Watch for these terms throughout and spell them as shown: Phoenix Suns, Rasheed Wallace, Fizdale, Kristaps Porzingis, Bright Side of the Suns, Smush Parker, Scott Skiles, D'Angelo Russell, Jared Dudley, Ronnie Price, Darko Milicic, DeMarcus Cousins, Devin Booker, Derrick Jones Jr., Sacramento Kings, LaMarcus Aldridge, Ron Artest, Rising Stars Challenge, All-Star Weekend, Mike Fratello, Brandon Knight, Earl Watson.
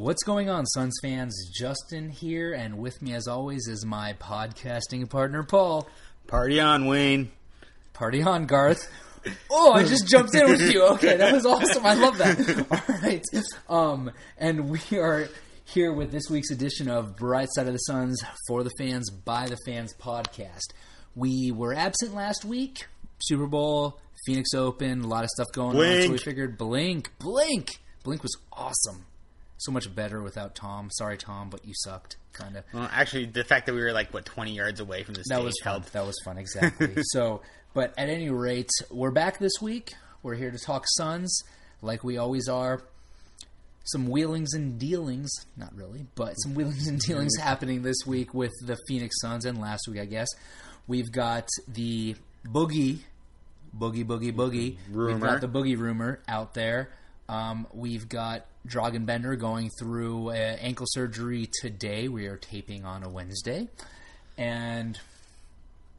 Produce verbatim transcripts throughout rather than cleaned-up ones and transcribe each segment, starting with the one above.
What's going on, Suns fans? Justin here, and with me as always is my podcasting partner, Paul. Party on, Wayne. Party on, Garth. Oh, I just jumped in with you. Okay, that was awesome. I love that. All right. Um, and we are here with this week's edition of Bright Side of the Suns, for the fans, by the fans podcast. We were absent last week. Super Bowl, Phoenix Open, a lot of stuff going Blink. on. So we figured Blink. Blink. Blink was awesome. So much better without Tom. Sorry, Tom, but you sucked, kind of. Well, actually, the fact that we were, like, what, twenty yards away from the stage was fun. Helped. That was fun, exactly. So, but at any rate, we're back this week. We're here to talk Suns, like we always are. Some wheelings and dealings, not really, but some wheelings and dealings happening this week with the Phoenix Suns, and last week, I guess. We've got the Boogie, Boogie, Boogie, Boogie. Rumor. We've got the Boogie rumor out there. Um, we've got Dragan Bender going through uh, ankle surgery today. We are taping on a Wednesday. And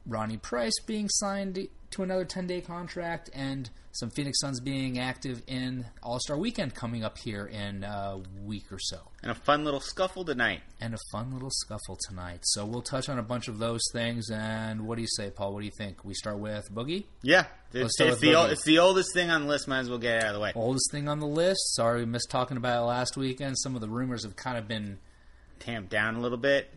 Ronnie Price being signed to another ten-day contract, and some Phoenix Suns being active in All-Star Weekend coming up here in a week or so. And a fun little scuffle tonight. And a fun little scuffle tonight. So we'll touch on a bunch of those things. And what do you say, Paul? What do you think? We start with Boogie? Yeah. It's, it's, with the Boogie. Old, it's the oldest thing on the list. Might as well get it out of the way. Oldest thing on the list. Sorry we missed talking about it last weekend. Some of the rumors have kind of been tamped down a little bit.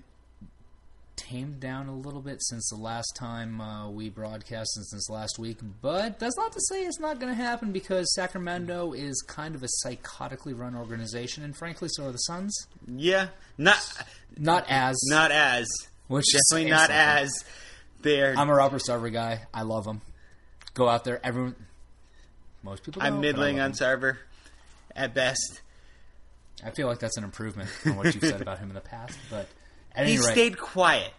tamed down a little bit since the last time uh, we broadcast and since last week, but that's not to say it's not going to happen, because Sacramento is kind of a psychotically run organization, and frankly, so are the Suns. Yeah. Not not as. Not as. Which Definitely not something. as. They're... I'm a Robert Sarver guy. I love him. Go out there. Everyone. Most people don't, I'm middling on Sarver at best. I feel like that's an improvement on what you've said about him in the past, but... He rate. stayed quiet,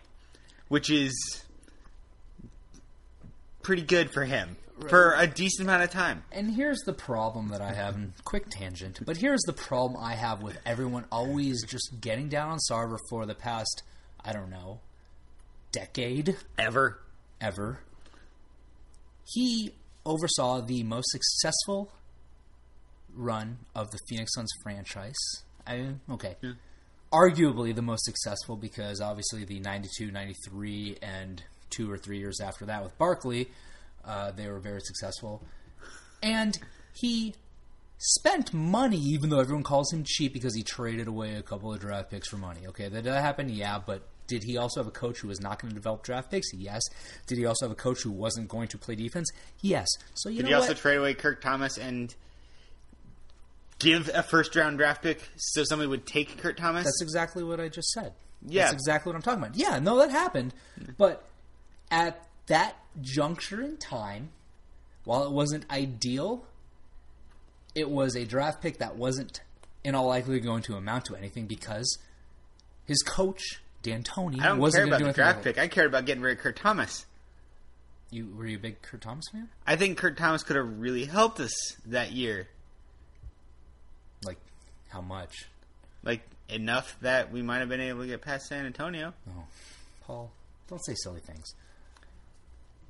which is pretty good for him, right, for a decent amount of time. And here's the problem that I have, and quick tangent, but here's the problem I have with everyone always just getting down on Sarver for the past, I don't know, decade? Ever. Ever. He oversaw the most successful run of the Phoenix Suns franchise. I mean, okay. Yeah. Arguably the most successful, because obviously the ninety-two ninety-three and two or three years after that with Barkley, uh, they were very successful. And he spent money, even though everyone calls him cheap because he traded away a couple of draft picks for money. Okay, did that happen? Yeah, but did he also have a coach who was not going to develop draft picks? Yes. Did he also have a coach who wasn't going to play defense? Yes. So you did know he also what? trade away Kirk Thomas and... give a first-round draft pick so somebody would take Kurt Thomas? That's exactly what I just said. Yeah. That's exactly what I'm talking about. Yeah, no, that happened. But at that juncture in time, while it wasn't ideal, it was a draft pick that wasn't in all likelihood going to amount to anything, because his coach, D'Antoni, I don't wasn't care about the draft pick. I cared about getting rid of Kurt Thomas. You Were you a big Kurt Thomas fan? I think Kurt Thomas could have really helped us that year. How much? Like, enough that we might have been able to get past San Antonio. Oh, Paul, don't say silly things.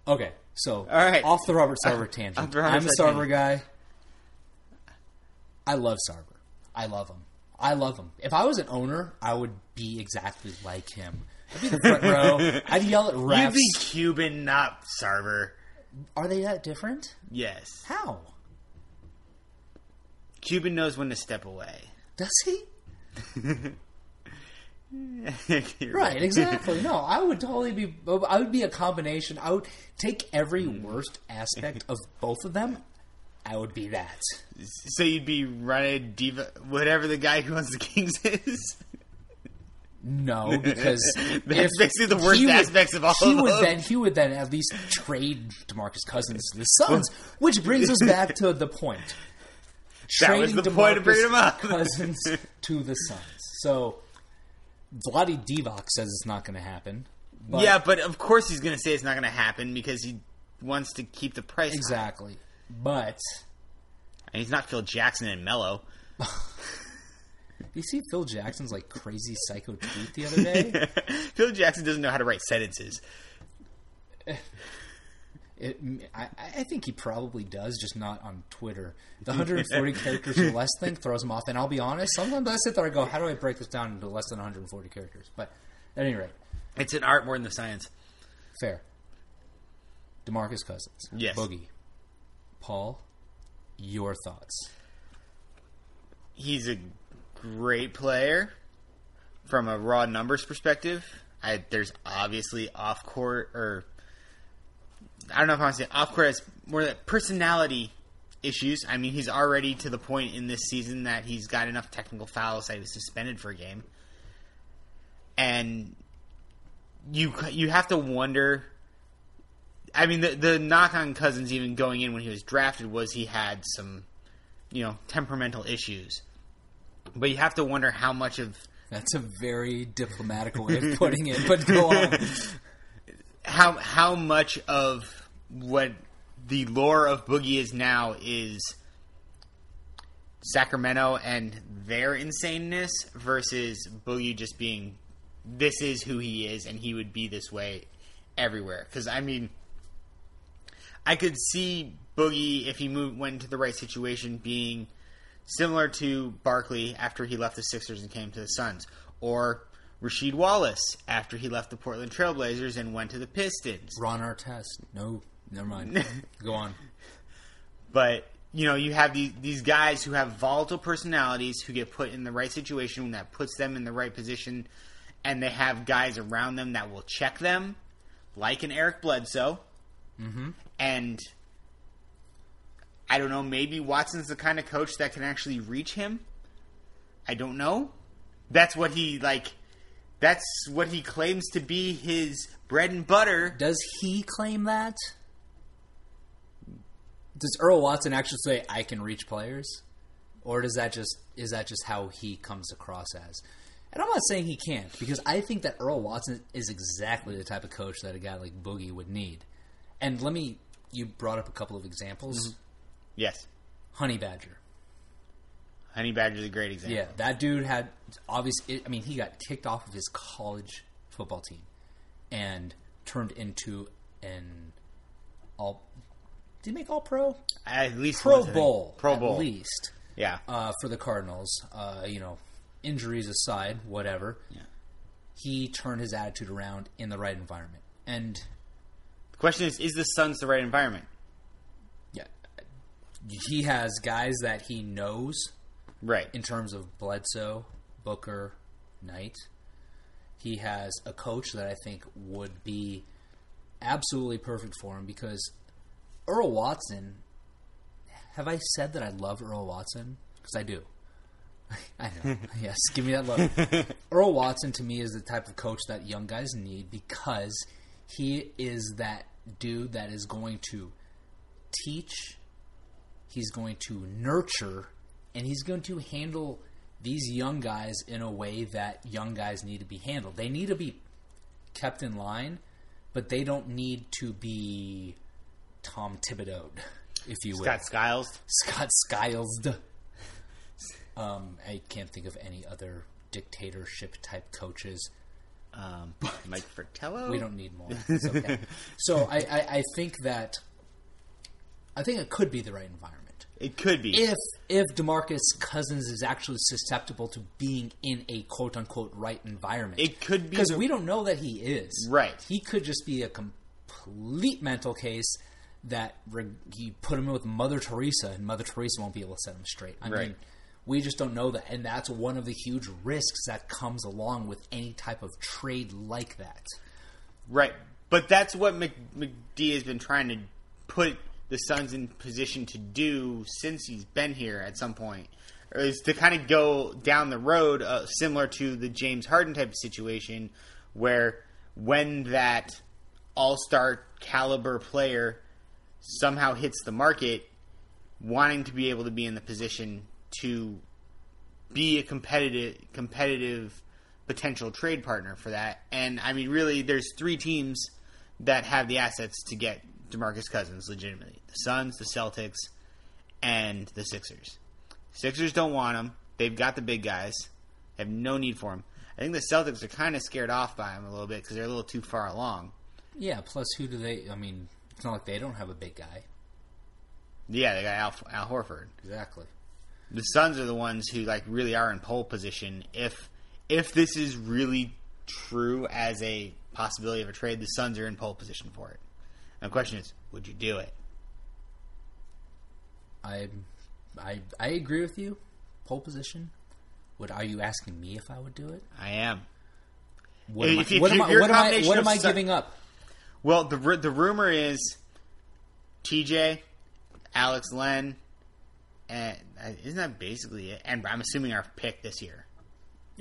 Okay, so all right. off the Robert Sarver uh, tangent. Robert I'm a Sarver guy. I love Sarver. I love him. I love him. If I was an owner, I would be exactly like him. I'd be in the front row. I'd yell at refs. You'd be Cuban, not Sarver. Are they that different? Yes. How? Cuban knows when to step away. Does he? right, right, exactly. No, I would totally be... I would be a combination. I would take every worst aspect of both of them. I would be that. So you'd be running diva... whatever the guy who owns the Kings is? No, because... That's basically the worst aspects would, of all of would them. Then, he would then at least trade DeMarcus Cousins to the Suns, which brings us back to the point. That was the DeMarcus point of bringing him up. Cousins to the Suns. So, Vlade Divac says it's not going to happen. But yeah, but of course he's going to say it's not going to happen, because he wants to keep the price exactly. high. But and he's not Phil Jackson and Melo. You see Phil Jackson's like crazy psycho tweet the other day. Phil Jackson doesn't know how to write sentences. It, I, I think he probably does, just not on Twitter. The one hundred forty characters or less thing throws him off. And I'll be honest, sometimes I sit there and go, how do I break this down into less than one hundred forty characters? But at any rate. It's an art more than the science. Fair. DeMarcus Cousins. Yes. Boogie. Paul, your thoughts? He's a great player from a raw numbers perspective. I, there's obviously off-court or... I don't know if I want to say off-court has more that personality issues. I mean, he's already to the point in this season that he's got enough technical fouls that he was suspended for a game. And you you have to wonder... I mean, the, the knock on Cousins even going in when he was drafted was he had some, you know, temperamental issues. But you have to wonder how much of... That's a very diplomatic way of putting it, but go on. How how much of what the lore of Boogie is now is Sacramento and their insaneness versus Boogie just being, this is who he is and he would be this way everywhere. Because, I mean, I could see Boogie, if he moved, went into the right situation, being similar to Barkley after he left the Sixers and came to the Suns. Or... Rasheed Wallace after he left the Portland Trailblazers and went to the Pistons. Ron Artest. No, never mind. Go on. But, you know, you have these, these guys who have volatile personalities who get put in the right situation that puts them in the right position, and they have guys around them that will check them, like an Eric Bledsoe. Mm-hmm. And I don't know, maybe Watson's the kind of coach that can actually reach him. I don't know. That's what he, like... That's what he claims to be his bread and butter. Does he claim that? Does Earl Watson actually say, I can reach players? Or does that just is that just how he comes across as? And I'm not saying he can't, because I think that Earl Watson is exactly the type of coach that a guy like Boogie would need. And let me... You brought up a couple of examples. Mm-hmm. Yes. Honey Badger. Honey Badger's a great example. Yeah, that dude had obvious. I mean, he got kicked off of his college football team and turned into an all. Did he make all pro? At least pro once, bowl. Pro bowl, at least. Yeah, uh, for the Cardinals. Uh, you know, injuries aside, whatever. Yeah, he turned his attitude around in the right environment. And the question is: Is the Suns the right environment? Yeah, he has guys that he knows. Right. In terms of Bledsoe, Booker, Knight, he has a coach that I think would be absolutely perfect for him because Earl Watson, have I said that I love Earl Watson? Because I do. I know. Yes, give me that love. Earl Watson to me is the type of coach that young guys need because he is that dude that is going to teach, he's going to nurture, and he's going to handle these young guys in a way that young guys need to be handled. They need to be kept in line, but they don't need to be Tom Thibodeau'd, if you will. Scott Skiles. Scott Skiles. Um, I can't think of any other dictatorship-type coaches. Um, Mike Fratello? We don't need more. It's okay. So I, I, I think that – I think it could be the right environment. It could be. If if DeMarcus Cousins is actually susceptible to being in a quote-unquote right environment. It could be. Because the... we don't know that he is. Right. He could just be a complete mental case that re- you put him in with Mother Teresa and Mother Teresa won't be able to set him straight. I right. mean, we just don't know that. And that's one of the huge risks that comes along with any type of trade like that. Right. But that's what McD has been trying to put – the Suns in position to do since he's been here at some point, or is to kind of go down the road uh, similar to the James Harden type of situation where when that all-star caliber player somehow hits the market, wanting to be able to be in the position to be a competitive, competitive potential trade partner for that. And, I mean, really, there's three teams that have the assets to get DeMarcus Cousins legitimately. The Suns, the Celtics, and the Sixers. Sixers don't want him. They've got the big guys. They have no need for him. I think the Celtics are kind of scared off by him a little bit because they're a little too far along. Yeah, plus who do they – I mean, It's not like they don't have a big guy. Yeah, they got Al, Al Horford. Exactly. The Suns are the ones who like really are in pole position. If if this is really true as a possibility of a trade, the Suns are in pole position for it. And the question is, would you do it? I I I agree with you. Pole position. What are you asking me if I would do it? I am. What am I? What am I giving up? Well, the the rumor is T J, Alex Len, and isn't that basically it? And I'm assuming our pick this year.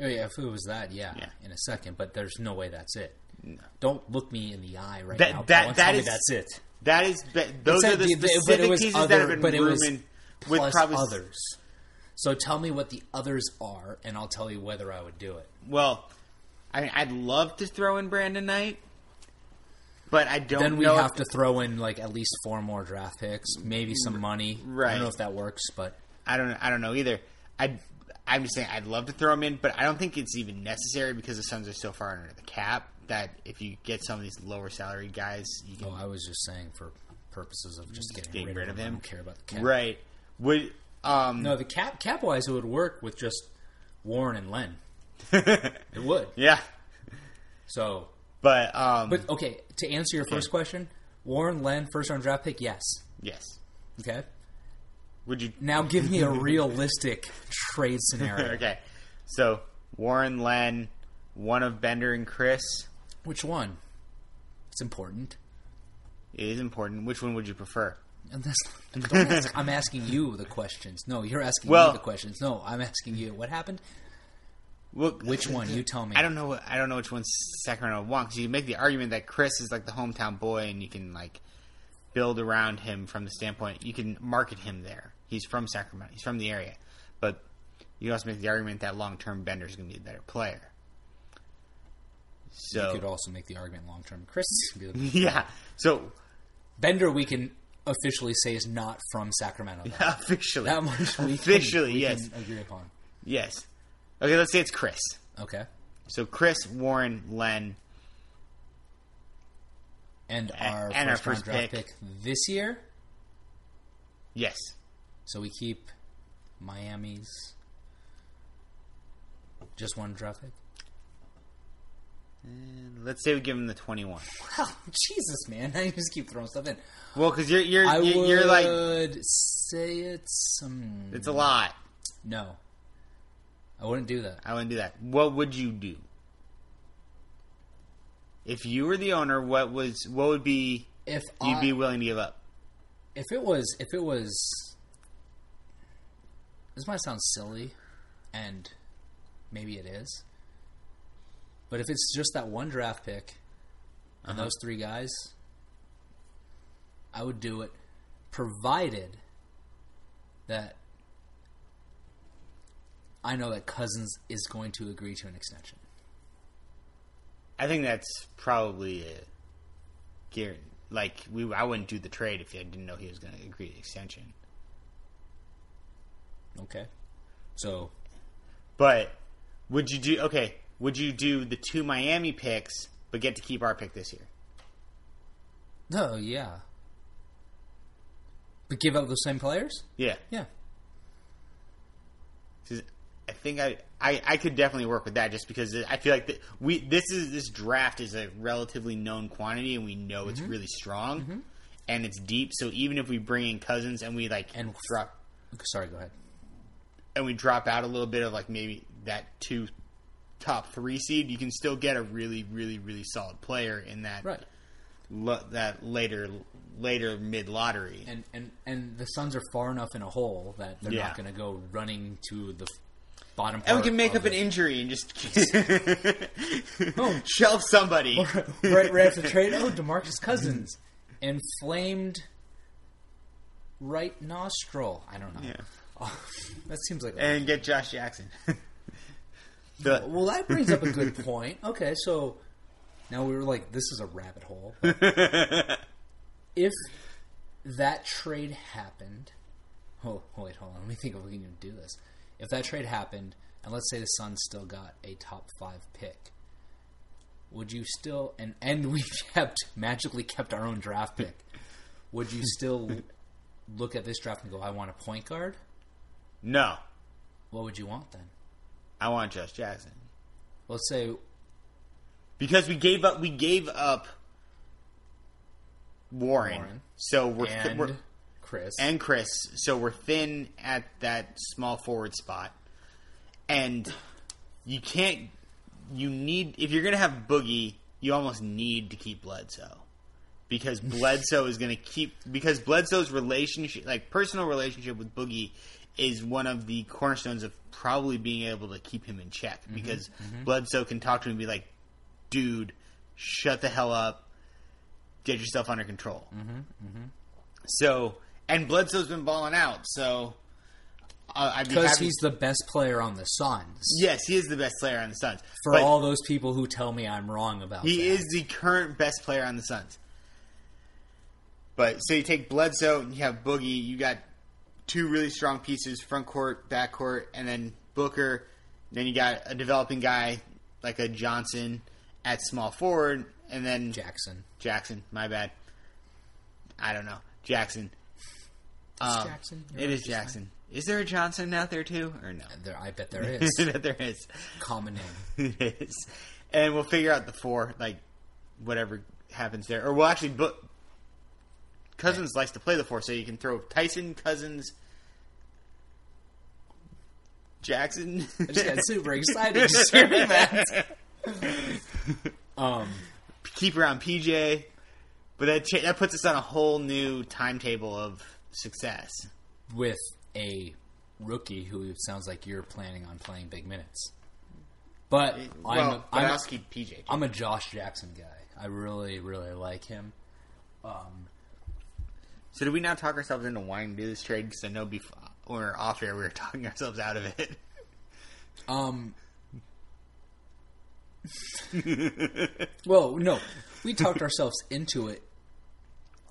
Oh yeah, if it was that, yeah, yeah. in a second. But there's no way that's it. No. Don't look me in the eye right that, now. That, that is, that's it. That is. Those it's are the specific pieces other, that have been rumored with probably others. So tell me what the others are, and I'll tell you whether I would do it. Well, I mean, I'd love to throw in Brandon Knight, but I don't know. Then we know have to throw in like at least four more draft picks, maybe some money. Right. I don't know if that works, but I don't. I don't know either. I. I'm just saying I'd love to throw him in, but I don't think it's even necessary because the Suns are so far under the cap that if you get some of these lower salary guys, you can. Oh, I was just saying for purposes of just, just getting, getting rid, rid of him. I don't care about the cap. Right. Would. Um, no, the cap cap wise, it would work with just Warren and Len. It would, yeah. So, but um, but okay. To answer your okay. first question, Warren Len first round draft pick, yes, yes. Okay. Would you now give me a realistic trade scenario? Okay. So Warren Len, one of Bender and Chris. Which one? It's important. It is important. Which one would you prefer? And that's, don't ask, I'm asking you the questions. No, you're asking well, me the questions. No, I'm asking you. What happened? Well, which one? You tell me. I don't know. What, I don't know which one's Sacramento won because you make the argument that Chris is like the hometown boy, and you can like build around him from the standpoint you can market him there. He's from Sacramento. He's from the area, but you also make the argument that long term Bender is going to be a better player. So you could also make the argument long term Chris is going to be the better player. Yeah. So Bender, we can. Officially say is not from Sacramento. Yeah, officially. That much we Officially, can, we yes. can agree upon. Yes. Okay, let's say it's Chris. Okay. So Chris, Warren, Len. And our and, and first, our first pick. draft pick this year? Yes. So we keep Miami's just one draft pick? And let's say we give him the twenty-one. Wow, Jesus, man! I just keep throwing stuff in. Well, because you're you're I you're, you're like say it's um, it's a lot. No, I wouldn't do that. I wouldn't do that. What would you do if you were the owner? What was what would be if you'd I, be willing to give up? If it was if it was, this might sound silly, and maybe it is. But if it's just that one draft pick and uh-huh. those three guys, I would do it, provided that I know that Cousins is going to agree to an extension. I think that's probably it. Like we, I wouldn't do the trade if I didn't know he was going to agree to extension. Okay. So, but would you do okay? Would you do the two Miami picks, but get to keep our pick this year? No, yeah. But give up those same players? Yeah. Yeah. I think I, I, I could definitely work with that just because I feel like the, we this is this draft is a relatively known quantity and we know mm-hmm. it's really strong mm-hmm. and it's deep. So even if we bring in Cousins and we like and drop, sorry, go ahead. And we drop out a little bit of like maybe that two. Top three seed, you can still get a really, really, really solid player in that right. lo- that later, later mid lottery. And, and and the Suns are far enough in a hole that they're yeah. not going to go running to the bottom. Part and we can make up it. an injury and just oh. shelf somebody right, right after the trade. Oh, DeMarcus Cousins, inflamed right nostril. I don't know. Yeah. Oh, that seems like and get Josh Jackson. The- well, that brings up a good point. Okay, so now we were like, this is a rabbit hole. If that trade happened... Oh, wait, hold on. Let me think if we can even do this. If that trade happened, and let's say the Suns still got a top five pick, would you still... And, and we kept magically kept our own draft pick. would you still look at this draft and go, I want a point guard? No. What would you want then? I want Josh Jackson. Let's say... Because we gave up... We gave up... Warren. Warren. So we're... And th- we're, Chris. And Chris. So we're thin at that small forward spot. And you can't... You need... If you're going to have Boogie, you almost need to keep Bledsoe. Because Bledsoe is going to keep... Because Bledsoe's relationship... Like, personal relationship with Boogie is one of the cornerstones of probably being able to keep him in check. Mm-hmm, because mm-hmm. Bledsoe can talk to him and be like, dude, shut the hell up. Get yourself under control. Mm-hmm, mm-hmm. So... And Bledsoe's been balling out, so... Uh, because he's the best player on the Suns. Yes, he is the best player on the Suns. For but all those people who tell me I'm wrong about he that. He is the current best player on the Suns. But so you take Bledsoe and you have Boogie. You got two really strong pieces, front court, back court, and then Booker. Then you got a developing guy like a Johnson at small forward, and then Jackson. Jackson, my bad. I don't know. Jackson. It's um, Jackson. You're it right, is Jackson. Fine. Is there a Johnson out there too, or no? There, I bet there is. I bet there is. Common name. It is. And we'll figure out the four, like, whatever happens there. Or we'll actually book... Cousins yeah. likes to play the four, so you can throw Tyson, Cousins, Jackson. I just got super excited just hearing that. um, Keep around P J. But that, cha- that puts us on a whole new timetable of success. With... a rookie who sounds like you're planning on playing big minutes. But it, well, I'm, a, I'm, a, keep P J too. I'm a Josh Jackson guy. I really, really like him. Um, so did we now talk ourselves into wanting to do this trade? Because I know before, when we were off air, we were talking ourselves out of it. Um. Well, no. We talked ourselves into it.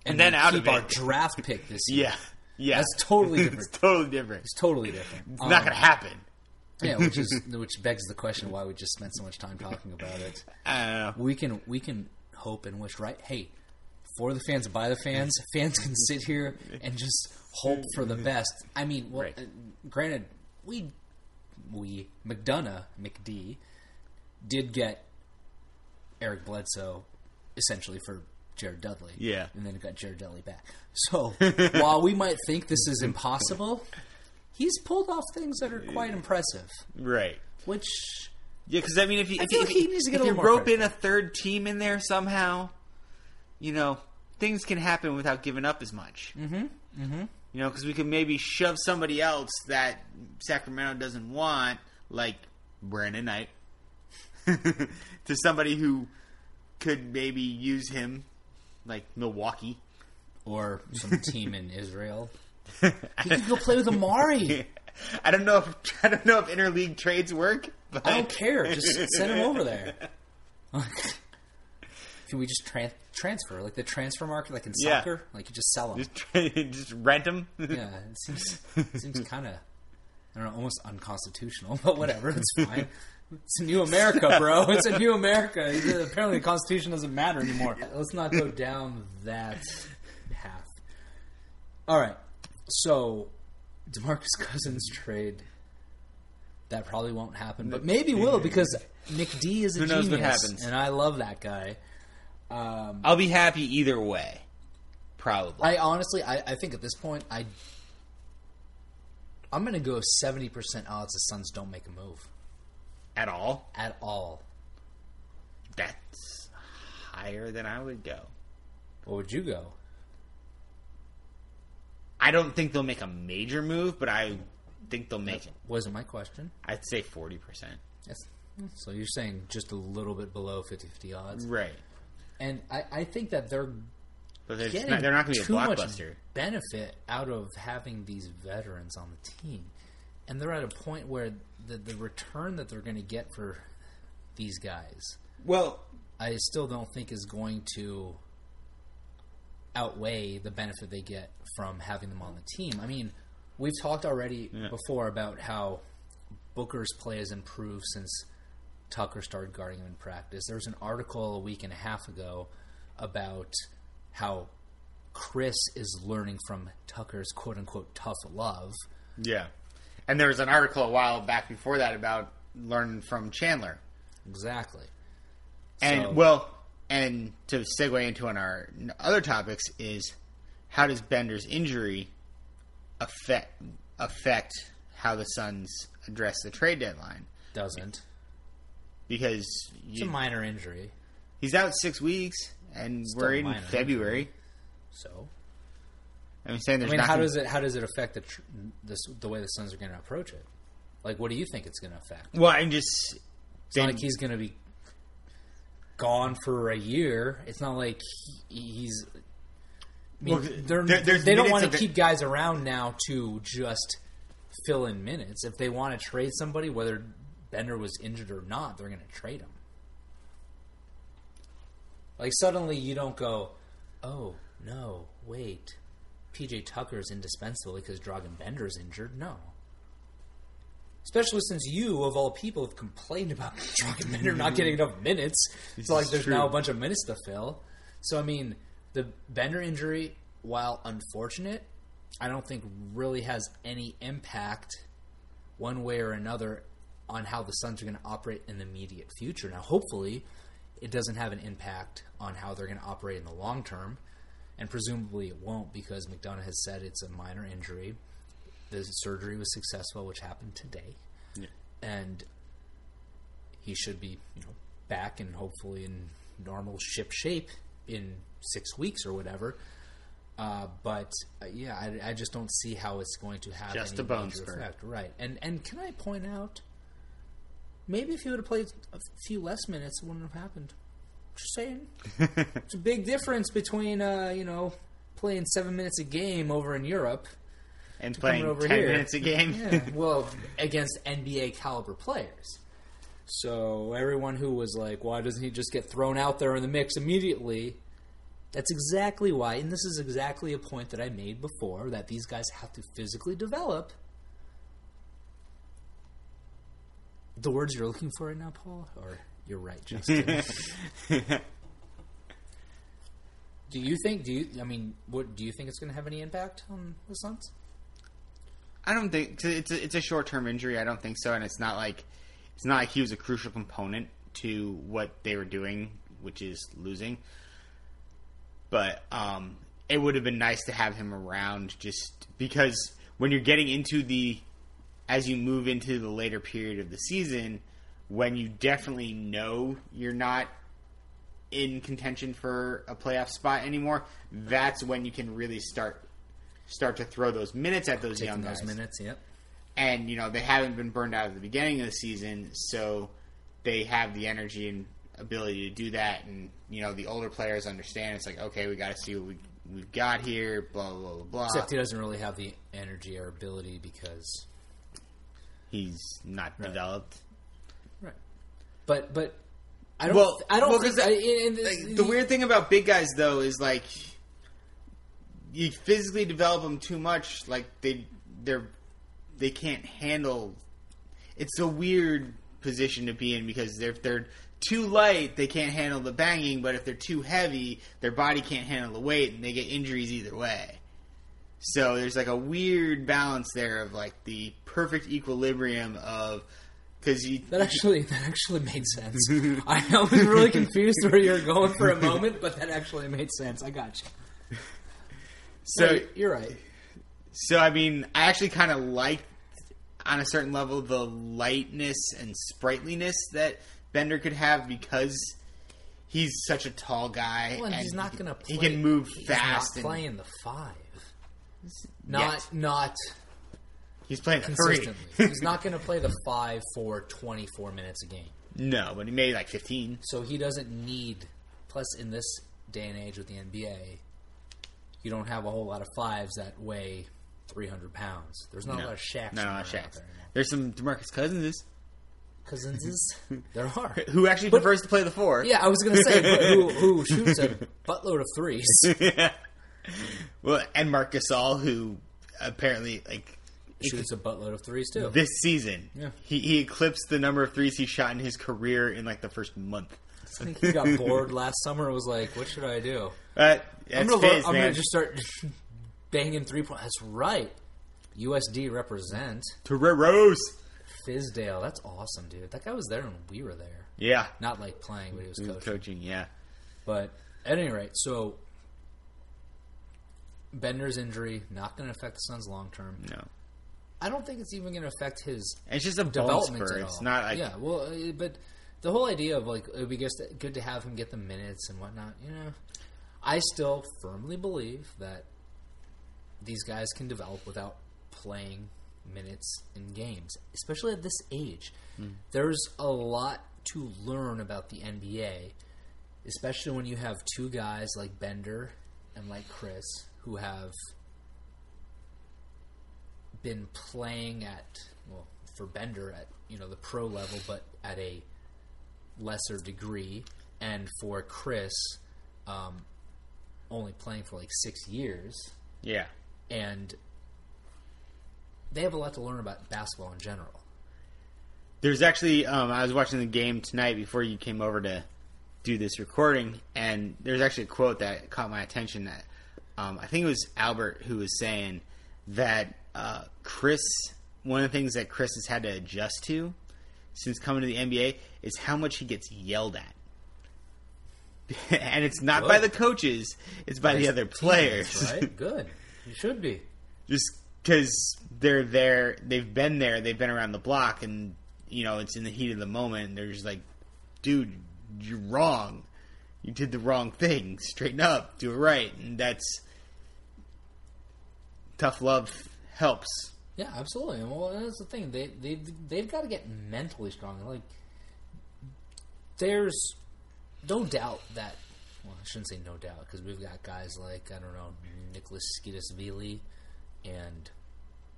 And, and then out keep of it. Our draft pick this year. Yeah. Yeah, that's totally different. It's totally different. It's totally different. It's um, not going to happen. Yeah, which is which begs the question why we just spent so much time talking about it. I don't know. We can we can hope and wish, right? Hey, for the fans, by the fans, fans can sit here and just hope for the best. I mean, well, right. uh, granted, we we McDonough McD did get Eric Bledsoe essentially for Jared Dudley. Yeah. And then got Jared Dudley back. So, while we might think this is impossible, he's pulled off things that are quite impressive. Right. Which... Yeah, because, I mean, if you, if you, if he needs to get if a you rope in a third team in there somehow, you know, things can happen without giving up as much. Mm-hmm. Mm-hmm. You know, because we could maybe shove somebody else that Sacramento doesn't want, like Brandon Knight, to somebody who could maybe use him. Like Milwaukee. Or some team in Israel. You could go play with Amari. I don't know if I don't know if interleague trades work. But... I don't care. Just send him over there. Can we just tran- transfer? Like the transfer market, like in soccer? Yeah. Like you just sell them. Just, tra- just rent them? Yeah. It seems, it seems kind of, I don't know, almost unconstitutional. But whatever. It's fine. It's a new America, bro. It's a new America. Apparently, the Constitution doesn't matter anymore. Let's not go down that path. All right. So, DeMarcus Cousins trade. That probably won't happen, but maybe will because McD is a Who knows genius, what happens. And I love that guy. Um, I'll be happy either way. Probably. I honestly, I, I think at this point, I I'm going to go seventy percent odds the Suns don't make a move. At all? At all. That's higher than I would go. What would you go? I don't think they'll make a major move, but I think they'll make it. Wasn't my question. I'd say forty percent. Yes. So you're saying just a little bit below fifty-fifty odds? Right. And I, I think that they're but getting not, they're not gonna be too a blockbuster. Much benefit out of having these veterans on the team. And they're at a point where the, the return that they're going to get for these guys, well, I still don't think is going to outweigh the benefit they get from having them on the team. I mean, we've talked already yeah. before about how Booker's play has improved since Tucker started guarding him in practice. There was an article a week and a half ago about how Chris is learning from Tucker's quote-unquote tough love. Yeah. And there was an article a while back before that about learning from Chandler. Exactly. And, so, well, and to segue into on our other topics is how does Bender's injury affect affect how the Suns address the trade deadline? Doesn't. Because... You, it's a minor injury. He's out six weeks, and Still we're in February. Injury. So... I'm saying there's I mean, nothing... how does it how does it affect the tr- this, the way the Suns are going to approach it? Like, what do you think it's going to affect? Well, I'm just... It's then... not like he's going to be gone for a year. It's not like he, he's... I mean, well, they're, there, they don't want to keep it. guys around now to just fill in minutes. If they want to trade somebody, whether Bender was injured or not, they're going to trade him. Like, suddenly you don't go, oh, no, wait... P J Tucker is indispensable because Dragan Bender is injured? No. Especially since you, of all people, have complained about Dragan Bender not getting enough minutes. It's so, like, there's true. now a bunch of minutes to fill. So, I mean, the Bender injury, while unfortunate, I don't think really has any impact one way or another on how the Suns are going to operate in the immediate future. Now, hopefully, it doesn't have an impact on how they're going to operate in the long term. And presumably it won't because McDonough has said it's a minor injury. The surgery was successful, which happened today. Yeah. And he should be, you know, back and hopefully in normal ship shape in six weeks or whatever. Uh, but, uh, yeah, I, I just don't see how it's going to have just any a bone major effect. Right. And, and can I point out, maybe if he would have played a few less minutes, it wouldn't have happened. Just saying. It's a big difference between, uh, you know, playing seven minutes a game over in Europe and playing over ten here. minutes a game. Yeah, well, against N B A caliber players. So everyone who was like, why doesn't he just get thrown out there in the mix immediately? That's exactly why, and this is exactly a point that I made before, that these guys have to physically develop. The words you're looking for right now, Paul, or... You're right, Justin. Do you think? Do you? I mean, what do you think it's going to have any impact on the Suns? I don't think cause it's a, it's a short term injury. I don't think so, and it's not like it's not like he was a crucial component to what they were doing, which is losing. But um, it would have been nice to have him around, just because when you're getting into the as you move into the later period of the season. When you definitely know you're not in contention for a playoff spot anymore, that's when you can really start start to throw those minutes at those Taking young guys. Those minutes, yep. And you know they haven't been burned out at the beginning of the season, so they have the energy and ability to do that. And you know the older players understand. It's like, okay, we got to see what we we've got here. Blah blah blah blah. Except he doesn't really have the energy or ability because he's not right. developed. But but I don't well, th- I don't well, think that, I, in, in, like, the weird thing about big guys though is like you physically develop them too much, like they they're they can't handle. It's a weird position to be in because they're, if they're too light, they can't handle the banging, but if they're too heavy, their body can't handle the weight, and they get injuries either way. So there's like a weird balance there of like the perfect equilibrium of. You, that actually that actually made sense. I was really confused where you were going for a moment, but that actually made sense. I got you. So Wait, you're right. So I mean, I actually kind of liked, on a certain level, the lightness and sprightliness that Bender could have because he's such a tall guy. Well, and and he's not going to play. He can move he's fast. He's not playing and, the five. Not yet. not. He's playing consistently. He's not going to play the five for twenty-four minutes a game. No, but he made like fifteen. So he doesn't need. Plus, in this day and age with the N B A, you don't have a whole lot of fives that weigh three hundred pounds. There's not no, a lot of Shaqs. Not a lot of Shaqs. There There's some DeMarcus Cousins. Cousins? There are. Who actually but, prefers to play the four. Yeah, I was going to say, but who, who shoots a buttload of threes. Yeah. Well, and Marc Gasol, who apparently, like, shoots a buttload of threes too. This season, yeah. he, he eclipsed the number of threes he shot in his career in like the first month. I think he got bored last summer and was like, what should I do? Uh, I'm going to just start banging three points. That's right. U S D represent. Toreros. Fizdale. That's awesome, dude. That guy was there when we were there. Yeah. Not like playing, but he was coaching. Coaching, yeah. But at any rate, so Bender's injury, not going to affect the Suns long term. No. I don't think it's even going to affect his it's just a development at all. It's not like... Yeah, well, but the whole idea of, like, it would be just good to have him get the minutes and whatnot, you know. I still firmly believe that these guys can develop without playing minutes in games, especially at this age. Mm. There's a lot to learn about the N B A, especially when you have two guys like Bender and like Chris who have... been playing at, well, for Bender at, you know, the pro level, but at a lesser degree, and for Chris, um, only playing for like six years. Yeah. And they have a lot to learn about basketball in general. There's actually, um, I was watching the game tonight before you came over to do this recording, and there's actually a quote that caught my attention that, um, I think it was Albert who was saying that, Uh, Chris, one of the things that Chris has had to adjust to since coming to the N B A is how much he gets yelled at. And it's not Good. by the coaches, it's by nice the other players. Teams, right? Good. You should be. Just because they're there, they've been there, they've been around the block, and, you know, it's in the heat of the moment, and they're just like, dude, you're wrong. You did the wrong thing. Straighten up. Do it right. And that's tough love. Helps. Yeah, absolutely. Well, that's the thing. They they they've got to get mentally strong. Like, there's no doubt that. Well, I shouldn't say no doubt because we've got guys like I don't know Nicholas Skidasvili and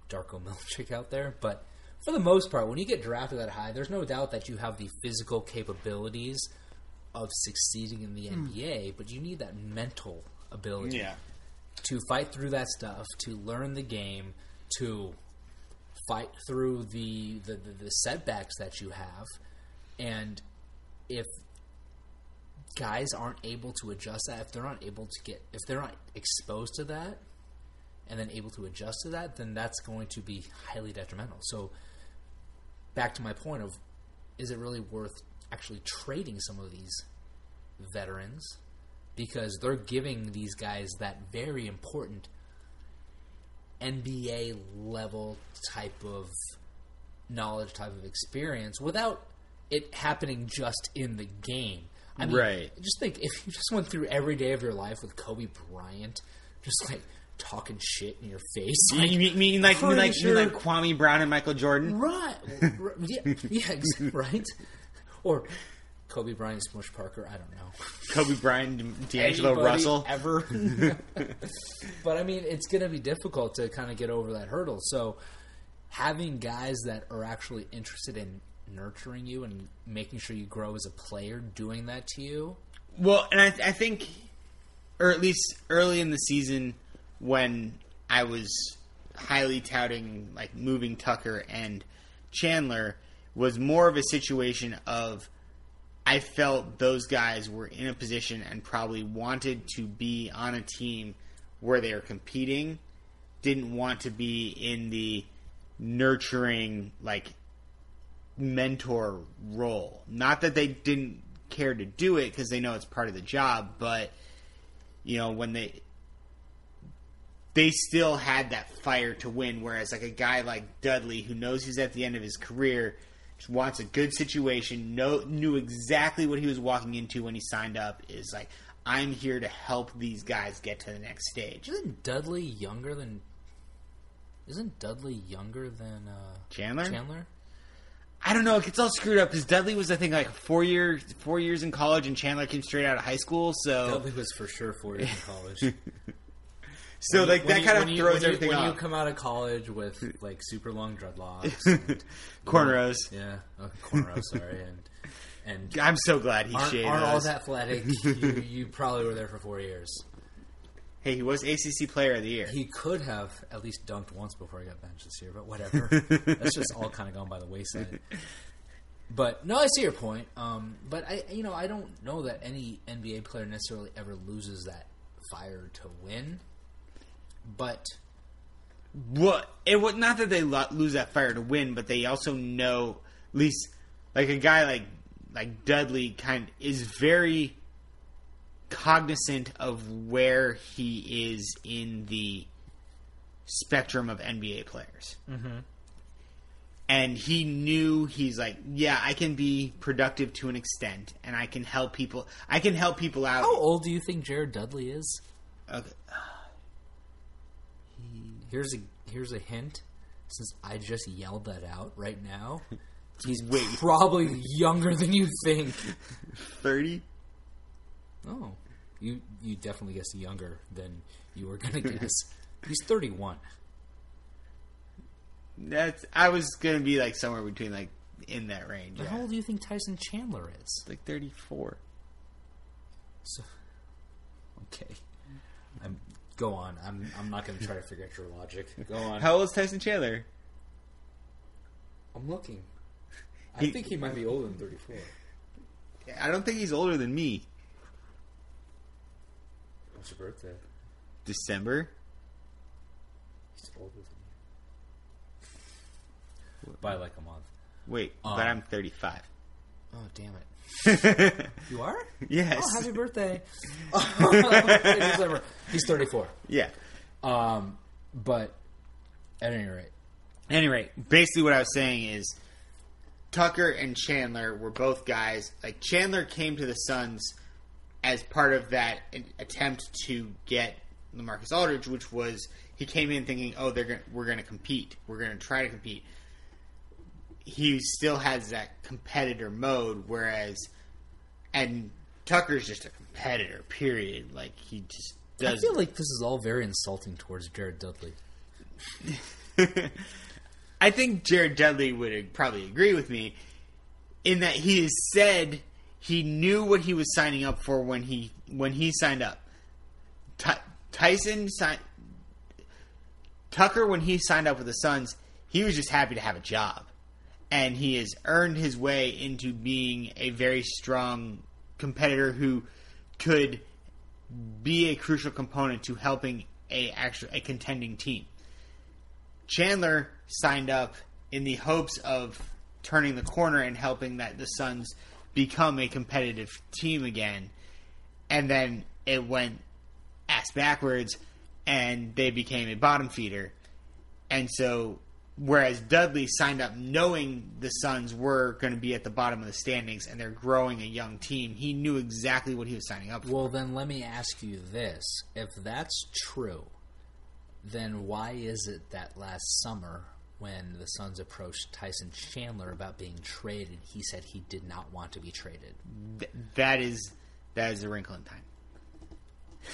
Darko Milicic out there. But for the most part, when you get drafted that high, there's no doubt that you have the physical capabilities of succeeding in the mm. N B A. But you need that mental ability. Yeah. To fight through that stuff, to learn the game, to fight through the, the, the, the setbacks that you have. And if guys aren't able to adjust that, if they're not able to get, if they're not exposed to that and then able to adjust to that, then that's going to be highly detrimental. So back to my point of, is it really worth actually trading some of these veterans? Because they're giving these guys that very important N B A level type of knowledge, type of experience without it happening just in the game. I mean, right. Just think if you just went through every day of your life with Kobe Bryant, just like talking shit in your face. Like, you mean, mean like, mean like, sure. mean like Kwame Brown and Michael Jordan? Right. yeah, yeah, right? Or. Kobe Bryant, Smush Parker, I don't know. Kobe Bryant, D'Angelo Anybody Russell. Ever. But, I mean, it's going to be difficult to kind of get over that hurdle. So having guys that are actually interested in nurturing you and making sure you grow as a player doing that to you. Well, and I, th- I think, or at least early in the season when I was highly touting, like, moving Tucker and Chandler was more of a situation of I felt those guys were in a position and probably wanted to be on a team where they were competing, didn't want to be in the nurturing, like, mentor role. Not that they didn't care to do it because they know it's part of the job, but, you know, when they... they still had that fire to win, whereas, like, a guy like Dudley, who knows he's at the end of his career... wants a good situation, know, knew exactly what he was walking into when he signed up, is like, I'm here to help these guys get to the next stage. Isn't Dudley younger than... Isn't Dudley younger than... Uh, Chandler? Chandler? I don't know. It gets all screwed up because Dudley was, I think, like four, year, four years in college and Chandler came straight out of high school, so... Dudley was for sure four years in college. So, when like, you, that you, kind of throws you, everything off. When you come out of college with, like, super long dreadlocks. And, cornrows. You know, yeah. Oh, cornrows, sorry. And, and I'm so glad he aren't, shaved aren't all that athletic. you, you probably were there for four years. Hey, he was A C C Player of the Year. He could have at least dunked once before he got benched this year, but whatever. That's just all kind of gone by the wayside. But no, I see your point. Um, but I, you know, I don't know that any N B A player necessarily ever loses that fire to win. But what it was not that they lose that fire to win, but they also know at least like a guy like like Dudley kind of is very cognizant of where he is in the spectrum of N B A players. Mm-hmm. And he knew, he's like, yeah, I can be productive to an extent, and I can help people. I can help people out. How old do you think Jared Dudley is? Okay. Here's a here's a hint. Since I just yelled that out right now, he's Wait. probably younger than you think. Thirty. Oh, you you definitely guessed younger than you were gonna guess. He's thirty-one. That's. I was gonna be like somewhere between like in that range. Yeah. How old do you think Tyson Chandler is? Like thirty-four. So, okay. I'm go on. I'm I'm not gonna try to figure out your logic. Go on. How old is Tyson Chandler? I'm looking. I he, think he might be older than thirty-four. I don't think he's older than me. What's your birthday? December. He's older than me. By like a month. Wait, um, but I'm thirty-five. Oh, damn it. You are? Yes. Oh, happy birthday. He's thirty-four. Yeah. Um, but at any rate. At any rate, basically what I was saying is Tucker and Chandler were both guys. Like Chandler came to the Suns as part of that attempt to get LaMarcus Aldridge, which was he came in thinking, oh, they're gonna, we're going to compete. We're going to try to compete. He still has that competitor mode, whereas, and Tucker's just a competitor, period. Like, he just does. I feel like this is all very insulting towards Jared Dudley. I think Jared Dudley would probably agree with me in that he has said he knew what he was signing up for when he when he signed up. T- Tyson signed... Tucker, when he signed up with the Suns, he was just happy to have a job. And he has earned his way into being a very strong competitor who could be a crucial component to helping a actual a contending team. Chandler signed up in the hopes of turning the corner and helping that the Suns become a competitive team again. And then it went ass backwards, and they became a bottom feeder. And so... Whereas Dudley signed up knowing the Suns were going to be at the bottom of the standings and they're growing a young team. He knew exactly what he was signing up for. Well, then let me ask you this. If that's true, then why is it that last summer when the Suns approached Tyson Chandler about being traded, he said he did not want to be traded? Th- that is that is a wrinkle in time.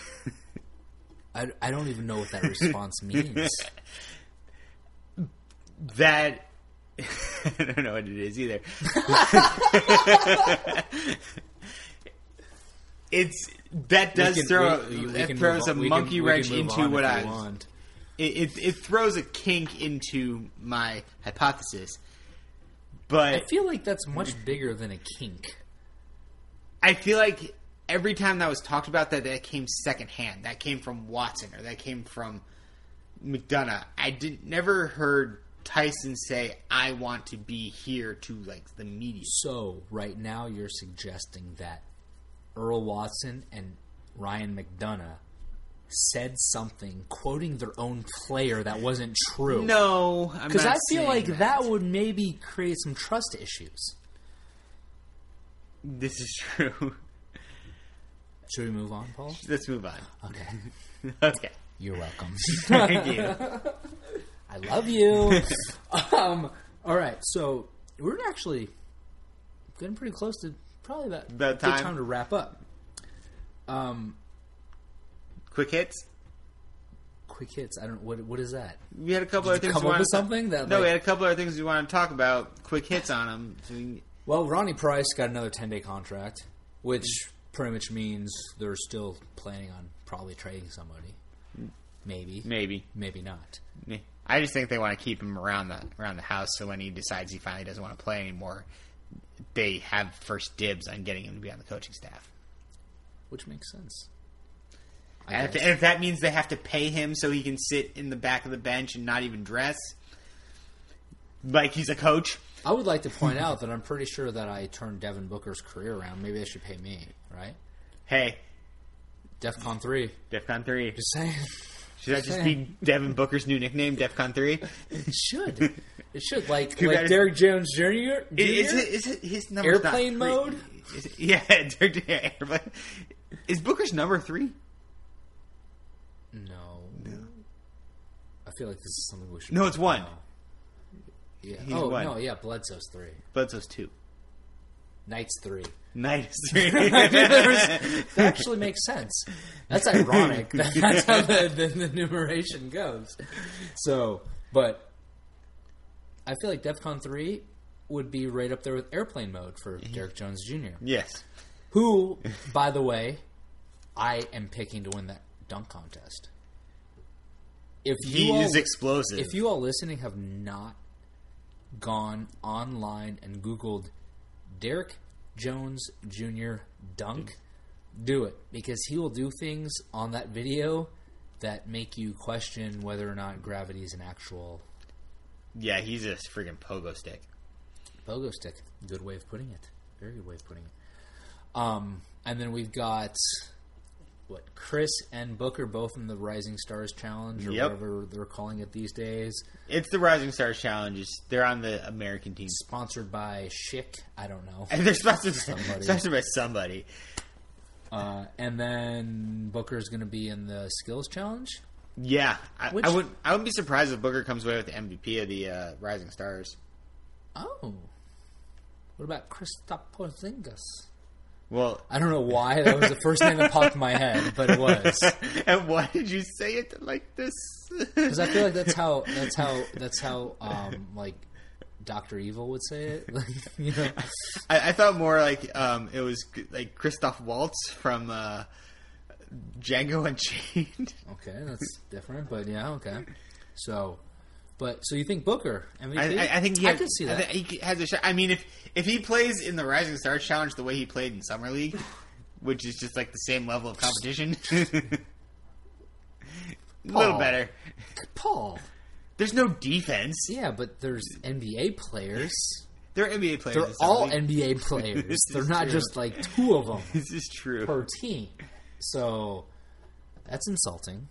I, I don't even know what that response means. That I don't know what it is either. It's that does can, throw we, we it throws a on. monkey can, wrench into what I it, it it throws a kink into my hypothesis. But I feel like that's much bigger than a kink. I feel like every time that was talked about, that that came secondhand. That came from Watson or that came from McDonough. I didn't never heard Tyson say, I want to be here to, like, the media. So, right now you're suggesting that Earl Watson and Ryan McDonough said something, quoting their own player that wasn't true. No, I'm not saying that. Because I feel like that. that would maybe create some trust issues. This is true. Should we move on, Paul? Let's move on. Okay. Okay. You're welcome. Thank you. I love you. um, all right, so we're actually getting pretty close to probably about a good time to wrap up. Um, quick hits. Quick hits. I don't. What what is that? We had a couple of things. Come we up with something that. No, like, we had a couple of things we want to talk about. Quick hits on them. So we can... Well, Ronnie Price got another ten-day contract, which mm-hmm. pretty much means they're still planning on probably trading somebody. Maybe. Maybe. Maybe not. I just think they want to keep him around the around the house so when he decides he finally doesn't want to play anymore, they have first dibs on getting him to be on the coaching staff. Which makes sense. And if, and if that means they have to pay him so he can sit in the back of the bench and not even dress, like he's a coach. I would like to point out that I'm pretty sure that I turned Devin Booker's career around. Maybe they should pay me, right? Hey. DEFCON three. DEFCON three. Just saying. Should that just be Devin Booker's new nickname, DEFCON three? It should. It should. Like, like Derrick Jones Junior? Is, is, it, is it his number Airplane not mode? Is it, yeah, Derrick yeah, Airplane. Is Booker's number three? No. No. I feel like this is something we should... No, it's one. Now. Yeah. He's oh, one. No, yeah, Bledsoe's three. Bledsoe's two. Knight's three. Knight's three. That actually makes sense. That's ironic. That's how the, the, the numeration goes. So, but I feel like DEFCON three would be right up there with airplane mode for Derrick Jones Junior Yes. Who, by the way, I am picking to win that dunk contest. If you he all, is explosive. If you all listening have not gone online and Googled Derrick Jones Junior dunk, do it, because he will do things on that video that make you question whether or not gravity is an actual... Yeah, he's a friggin' pogo stick. Pogo stick. Good way of putting it. Very good way of putting it. Um, and then we've got... What, Chris and Booker both in the Rising Stars Challenge, or yep. whatever they're calling it these days. It's the Rising Stars Challenge. They're on the American team. Sponsored by Schick. I don't know. And they're sponsored, somebody. sponsored by somebody. Uh, and then Booker's going to be in the Skills Challenge? Yeah. I, Which, I, would, I wouldn't be surprised if Booker comes away with the M V P of the uh, Rising Stars. Oh. What about Kristaps Porzingis? Well, I don't know why that was the first name that popped in my head, but it was. And why did you say it like this? Because I feel like that's how that's how that's how um, like Doctor Evil would say it. Like, you know, I, I thought more like um, it was like Christoph Waltz from uh, Django Unchained. Okay, that's different, but yeah, okay. So, but so you think Booker M V P? I, I think he has, I could see that. I, he has a shot. I mean, if if he plays in the Rising Stars Challenge the way he played in Summer League, which is just like the same level of competition, a little better. Paul, there's no defense. Yeah, but there's N B A players. They're N B A players. They're all league. N B A players. They're not true. Just like two of them. This is true per team. So that's insulting.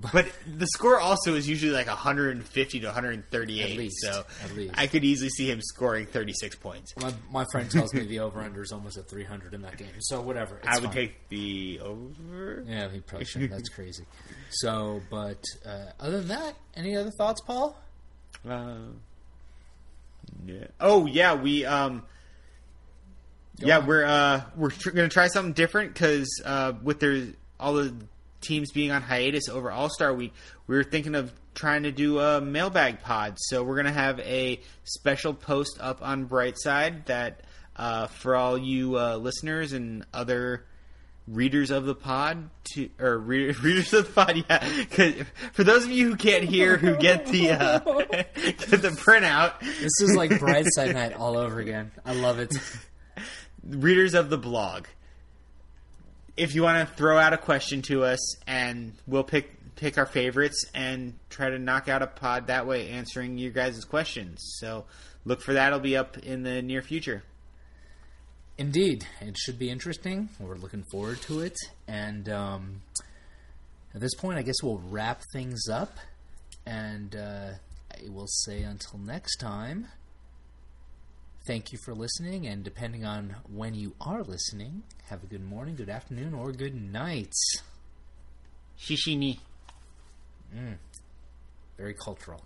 But the score also is usually like one fifty to one thirty-eight. At least, so at least. I could easily see him scoring thirty-six points. My, my friend tells me the over-under is almost at three hundred in that game. So whatever. It's I would fine. Take the over. Yeah, he probably should. That's crazy. So, but uh, other than that, any other thoughts, Paul? Uh, yeah. Oh, yeah. We um. Go yeah, on. we're uh we're tr- gonna try something different because uh, with their all the. teams being on hiatus over All-Star Week, we were thinking of trying to do a mailbag pod. So we're going to have a special post up on Brightside that uh, for all you uh, listeners and other readers of the pod, to or re- readers of the pod, yeah. 'Cause for those of you who can't hear, who get the uh, get the printout. This is like Brightside night all over again. I love it. Readers of the blog. If you want to throw out a question to us, and we'll pick pick our favorites and try to knock out a pod that way, answering your guys' questions. So look for that. It'll be up in the near future. Indeed. It should be interesting. We're looking forward to it. And um, at this point, I guess we'll wrap things up. And uh, I will say until next time, thank you for listening, and depending on when you are listening, have a good morning, good afternoon, or good night. Shishini. Mm. Very cultural.